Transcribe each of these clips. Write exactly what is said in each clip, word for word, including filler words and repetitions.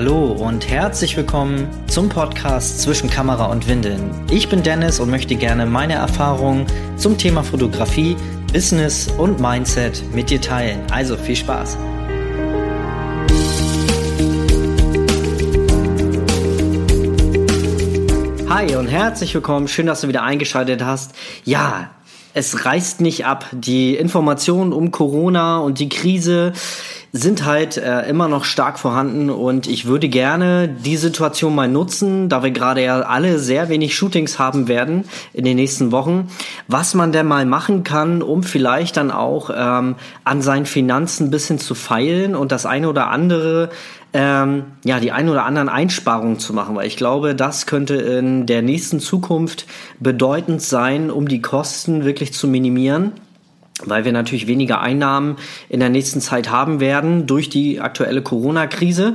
Hallo und herzlich willkommen zum Podcast Zwischen Kamera und Windeln. Ich bin Dennis und möchte gerne meine Erfahrungen zum Thema Fotografie, Business und Mindset mit dir teilen. Also viel Spaß! Hi und herzlich willkommen. Schön, dass du wieder eingeschaltet hast. Ja, es reißt nicht ab. Die Informationen um Corona und die Krise sind halt äh, immer noch stark vorhanden und ich würde gerne die Situation mal nutzen, da wir gerade ja alle sehr wenig Shootings haben werden in den nächsten Wochen, was man denn mal machen kann, um vielleicht dann auch ähm, an seinen Finanzen ein bisschen zu feilen und das eine oder andere, ähm, ja, die ein oder anderen Einsparungen zu machen, weil ich glaube, das könnte in der nächsten Zukunft bedeutend sein, um die Kosten wirklich zu minimieren. Weil wir natürlich weniger Einnahmen in der nächsten Zeit haben werden durch die aktuelle Corona-Krise.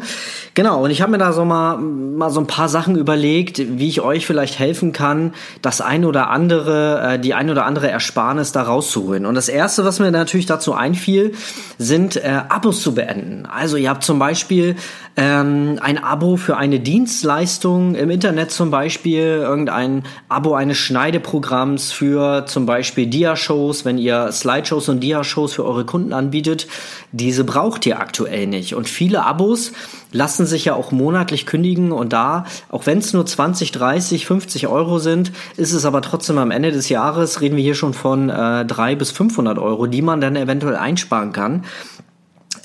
Genau, und ich habe mir da so mal, mal so ein paar Sachen überlegt, wie ich euch vielleicht helfen kann, das ein oder andere, die ein oder andere Ersparnis da rauszuholen. Und das Erste, was mir natürlich dazu einfiel, sind äh, Abos zu beenden. Also ihr habt zum Beispiel ähm, ein Abo für eine Dienstleistung im Internet, zum Beispiel irgendein Abo eines Schneideprogramms für zum Beispiel Dia-Shows, wenn ihr Slides Shows und Dia-Shows für eure Kunden anbietet, diese braucht ihr aktuell nicht. Und viele Abos lassen sich ja auch monatlich kündigen und da, auch wenn es nur zwanzig, dreißig, fünfzig Euro sind, ist es aber trotzdem am Ende des Jahres, reden wir hier schon von äh, dreihundert bis fünfhundert Euro, die man dann eventuell einsparen kann.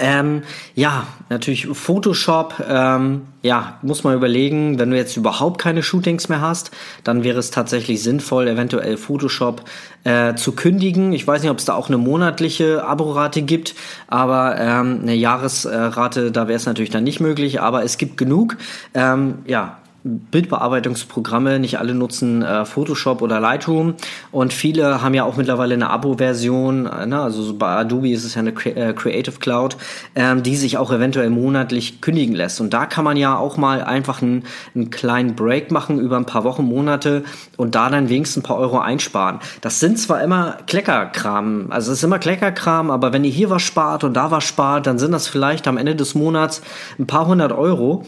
Ähm, ja, natürlich Photoshop, ähm, ja, muss man überlegen, wenn du jetzt überhaupt keine Shootings mehr hast, dann wäre es tatsächlich sinnvoll, eventuell Photoshop äh, zu kündigen. Ich weiß nicht, ob es da auch eine monatliche Aborate gibt, aber ähm, eine Jahresrate, da wäre es natürlich dann nicht möglich, aber es gibt genug, ähm, ja, Bildbearbeitungsprogramme, nicht alle nutzen äh, Photoshop oder Lightroom und viele haben ja auch mittlerweile eine Abo-Version, äh, ne? Also bei Adobe ist es ja eine Cre- äh, Creative Cloud, ähm, die sich auch eventuell monatlich kündigen lässt und da kann man ja auch mal einfach einen, einen kleinen Break machen über ein paar Wochen, Monate und da dann wenigstens ein paar Euro einsparen. Das sind zwar immer Kleckerkram, also es ist immer Kleckerkram, aber wenn ihr hier was spart und da was spart, dann sind das vielleicht am Ende des Monats ein paar hundert Euro,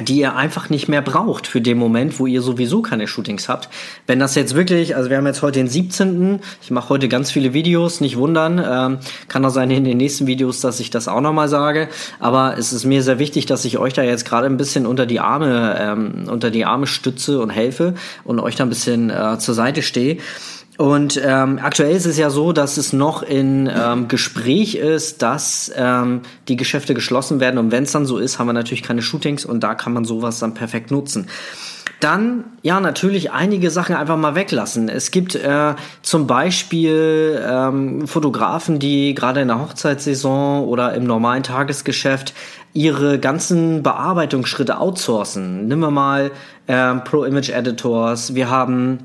die ihr einfach nicht mehr braucht für den Moment, wo ihr sowieso keine Shootings habt. Wenn das jetzt wirklich, also wir haben jetzt heute den siebzehnten Ich mache heute ganz viele Videos, nicht wundern. Ähm, kann auch sein in den nächsten Videos, dass ich das auch nochmal sage. Aber es ist mir sehr wichtig, dass ich euch da jetzt gerade ein bisschen unter die Arme, ähm, unter die Arme stütze und helfe und euch da ein bisschen äh, zur Seite stehe. Und ähm, aktuell ist es ja so, dass es noch in ähm, Gespräch ist, dass ähm, die Geschäfte geschlossen werden. Und wenn es dann so ist, haben wir natürlich keine Shootings und da kann man sowas dann perfekt nutzen. Dann, ja, natürlich einige Sachen einfach mal weglassen. Es gibt äh, zum Beispiel ähm, Fotografen, die gerade in der Hochzeitssaison oder im normalen Tagesgeschäft ihre ganzen Bearbeitungsschritte outsourcen. Nehmen wir mal äh, Pro Image Editors. Wir haben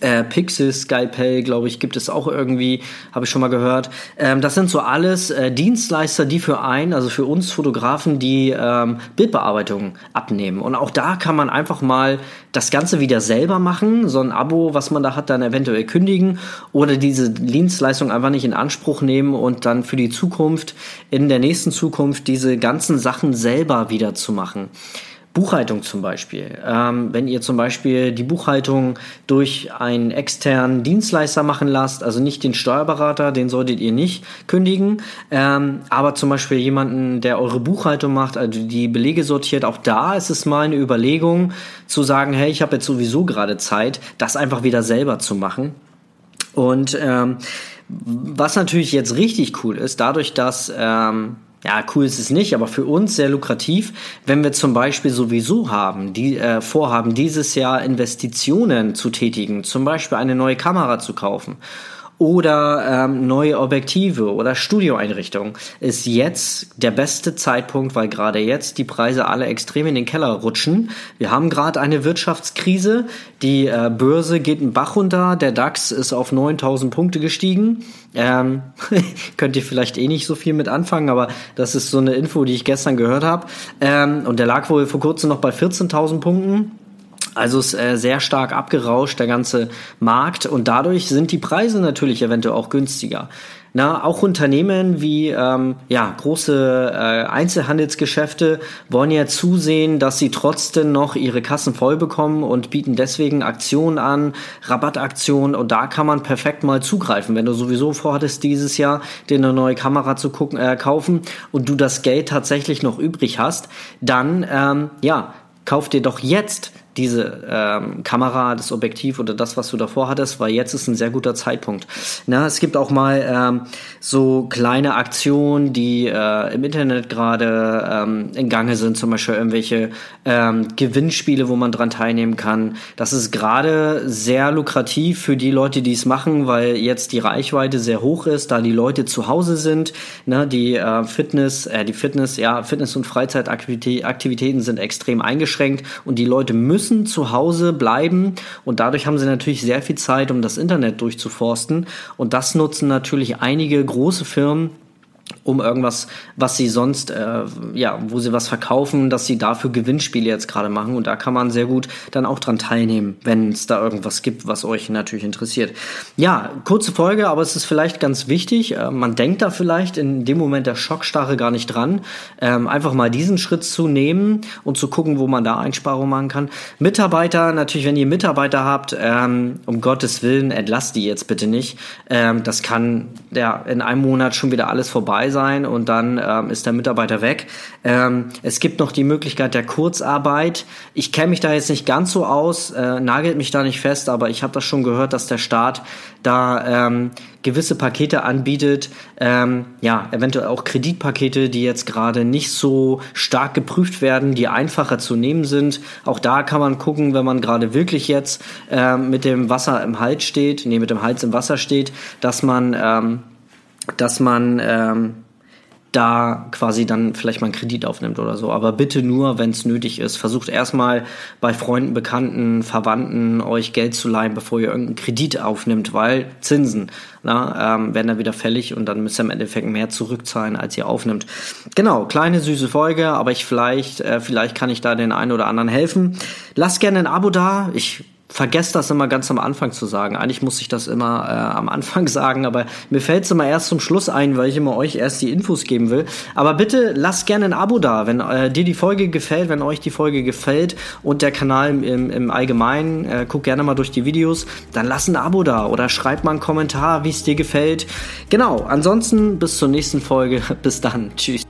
Äh, Pixis, SkyPay, glaube ich, gibt es auch irgendwie, habe ich schon mal gehört. Ähm, das sind so alles äh, Dienstleister, die für einen, also für uns Fotografen, die ähm, Bildbearbeitung abnehmen. Und auch da kann man einfach mal das Ganze wieder selber machen, so ein Abo, was man da hat, dann eventuell kündigen oder diese Dienstleistung einfach nicht in Anspruch nehmen und dann für die Zukunft, in der nächsten Zukunft, diese ganzen Sachen selber wieder zu machen. Buchhaltung zum Beispiel. Ähm, wenn ihr zum Beispiel die Buchhaltung durch einen externen Dienstleister machen lasst, also nicht den Steuerberater, den solltet ihr nicht kündigen, ähm, aber zum Beispiel jemanden, der eure Buchhaltung macht, also die Belege sortiert, auch da ist es mal eine Überlegung zu sagen, hey, ich habe jetzt sowieso gerade Zeit, das einfach wieder selber zu machen. Und ähm, was natürlich jetzt richtig cool ist, dadurch, dass ähm, ja, cool ist es nicht, aber für uns sehr lukrativ, wenn wir zum Beispiel sowieso haben, die äh, vorhaben, dieses Jahr Investitionen zu tätigen, zum Beispiel eine neue Kamera zu kaufen oder ähm, neue Objektive oder Studioeinrichtungen, ist jetzt der beste Zeitpunkt, weil gerade jetzt die Preise alle extrem in den Keller rutschen. Wir haben gerade eine Wirtschaftskrise, die äh, Börse geht einen Bach runter, der DAX ist auf neuntausend Punkte gestiegen. Ähm, könnt ihr vielleicht eh nicht so viel mit anfangen, aber das ist so eine Info, die ich gestern gehört habe. Ähm, und der lag wohl vor kurzem noch bei vierzehntausend Punkten. Also ist äh, sehr stark abgerauscht, der ganze Markt. Und dadurch sind die Preise natürlich eventuell auch günstiger. Na, auch Unternehmen wie ähm, ja, große äh, Einzelhandelsgeschäfte wollen ja zusehen, dass sie trotzdem noch ihre Kassen voll bekommen und bieten deswegen Aktionen an, Rabattaktionen, und da kann man perfekt mal zugreifen. Wenn du sowieso vorhattest, dieses Jahr dir eine neue Kamera zu gucken, äh, kaufen und du das Geld tatsächlich noch übrig hast, dann ähm, ja, kauf dir doch jetzt diese ähm, Kamera, das Objektiv oder das, was du davor hattest, weil jetzt ist ein sehr guter Zeitpunkt. Na, es gibt auch mal ähm, so kleine Aktionen, die äh, im Internet gerade ähm, in Gange sind, zum Beispiel irgendwelche ähm, Gewinnspiele, wo man dran teilnehmen kann. Das ist gerade sehr lukrativ für die Leute, die es machen, weil jetzt die Reichweite sehr hoch ist, da die Leute zu Hause sind. Na, die äh, Fitness, äh, die Fitness, ja, Fitness- und Freizeitaktivitäten sind extrem eingeschränkt und die Leute müssen zu Hause bleiben, und dadurch haben sie natürlich sehr viel Zeit, um das Internet durchzuforsten, und das nutzen natürlich einige große Firmen, um irgendwas, was sie sonst, äh, ja, wo sie was verkaufen, dass sie dafür Gewinnspiele jetzt gerade machen, und da kann man sehr gut dann auch dran teilnehmen, wenn es da irgendwas gibt, was euch natürlich interessiert. Ja, kurze Folge, aber es ist vielleicht ganz wichtig, äh, man denkt da vielleicht in dem Moment der Schockstarre gar nicht dran, ähm, einfach mal diesen Schritt zu nehmen und zu gucken, wo man da Einsparungen machen kann. Mitarbeiter, natürlich, wenn ihr Mitarbeiter habt, ähm, um Gottes Willen, entlasst die jetzt bitte nicht, ähm, das kann ja in einem Monat schon wieder alles vorbei sein und dann ähm, ist der Mitarbeiter weg. Ähm, es gibt noch die Möglichkeit der Kurzarbeit. Ich kenne mich da jetzt nicht ganz so aus, äh, nagelt mich da nicht fest, aber ich habe das schon gehört, dass der Staat da ähm, gewisse Pakete anbietet, ähm, ja, eventuell auch Kreditpakete, die jetzt gerade nicht so stark geprüft werden, die einfacher zu nehmen sind. Auch da kann man gucken, wenn man gerade wirklich jetzt ähm, mit dem Wasser im Hals steht, nee, mit dem Hals im Wasser steht, dass man ähm, dass man ähm, da quasi dann vielleicht mal einen Kredit aufnimmt oder so. Aber bitte nur, wenn es nötig ist. Versucht erstmal bei Freunden, Bekannten, Verwandten euch Geld zu leihen, bevor ihr irgendeinen Kredit aufnimmt, weil Zinsen na, ähm, werden dann wieder fällig und dann müsst ihr im Endeffekt mehr zurückzahlen, als ihr aufnimmt. Genau, kleine süße Folge, aber ich vielleicht, äh, vielleicht kann ich da den einen oder anderen helfen. Lasst gerne ein Abo da. Ich vergesst das immer ganz am Anfang zu sagen. Eigentlich muss ich das immer äh, am Anfang sagen, aber mir fällt es immer erst zum Schluss ein, weil ich immer euch erst die Infos geben will. Aber bitte lasst gerne ein Abo da, wenn äh, dir die Folge gefällt, wenn euch die Folge gefällt und der Kanal im, im Allgemeinen. Äh, guck gerne mal durch die Videos, dann lass ein Abo da oder schreib mal einen Kommentar, wie es dir gefällt. Genau, ansonsten bis zur nächsten Folge. Bis dann. Tschüss.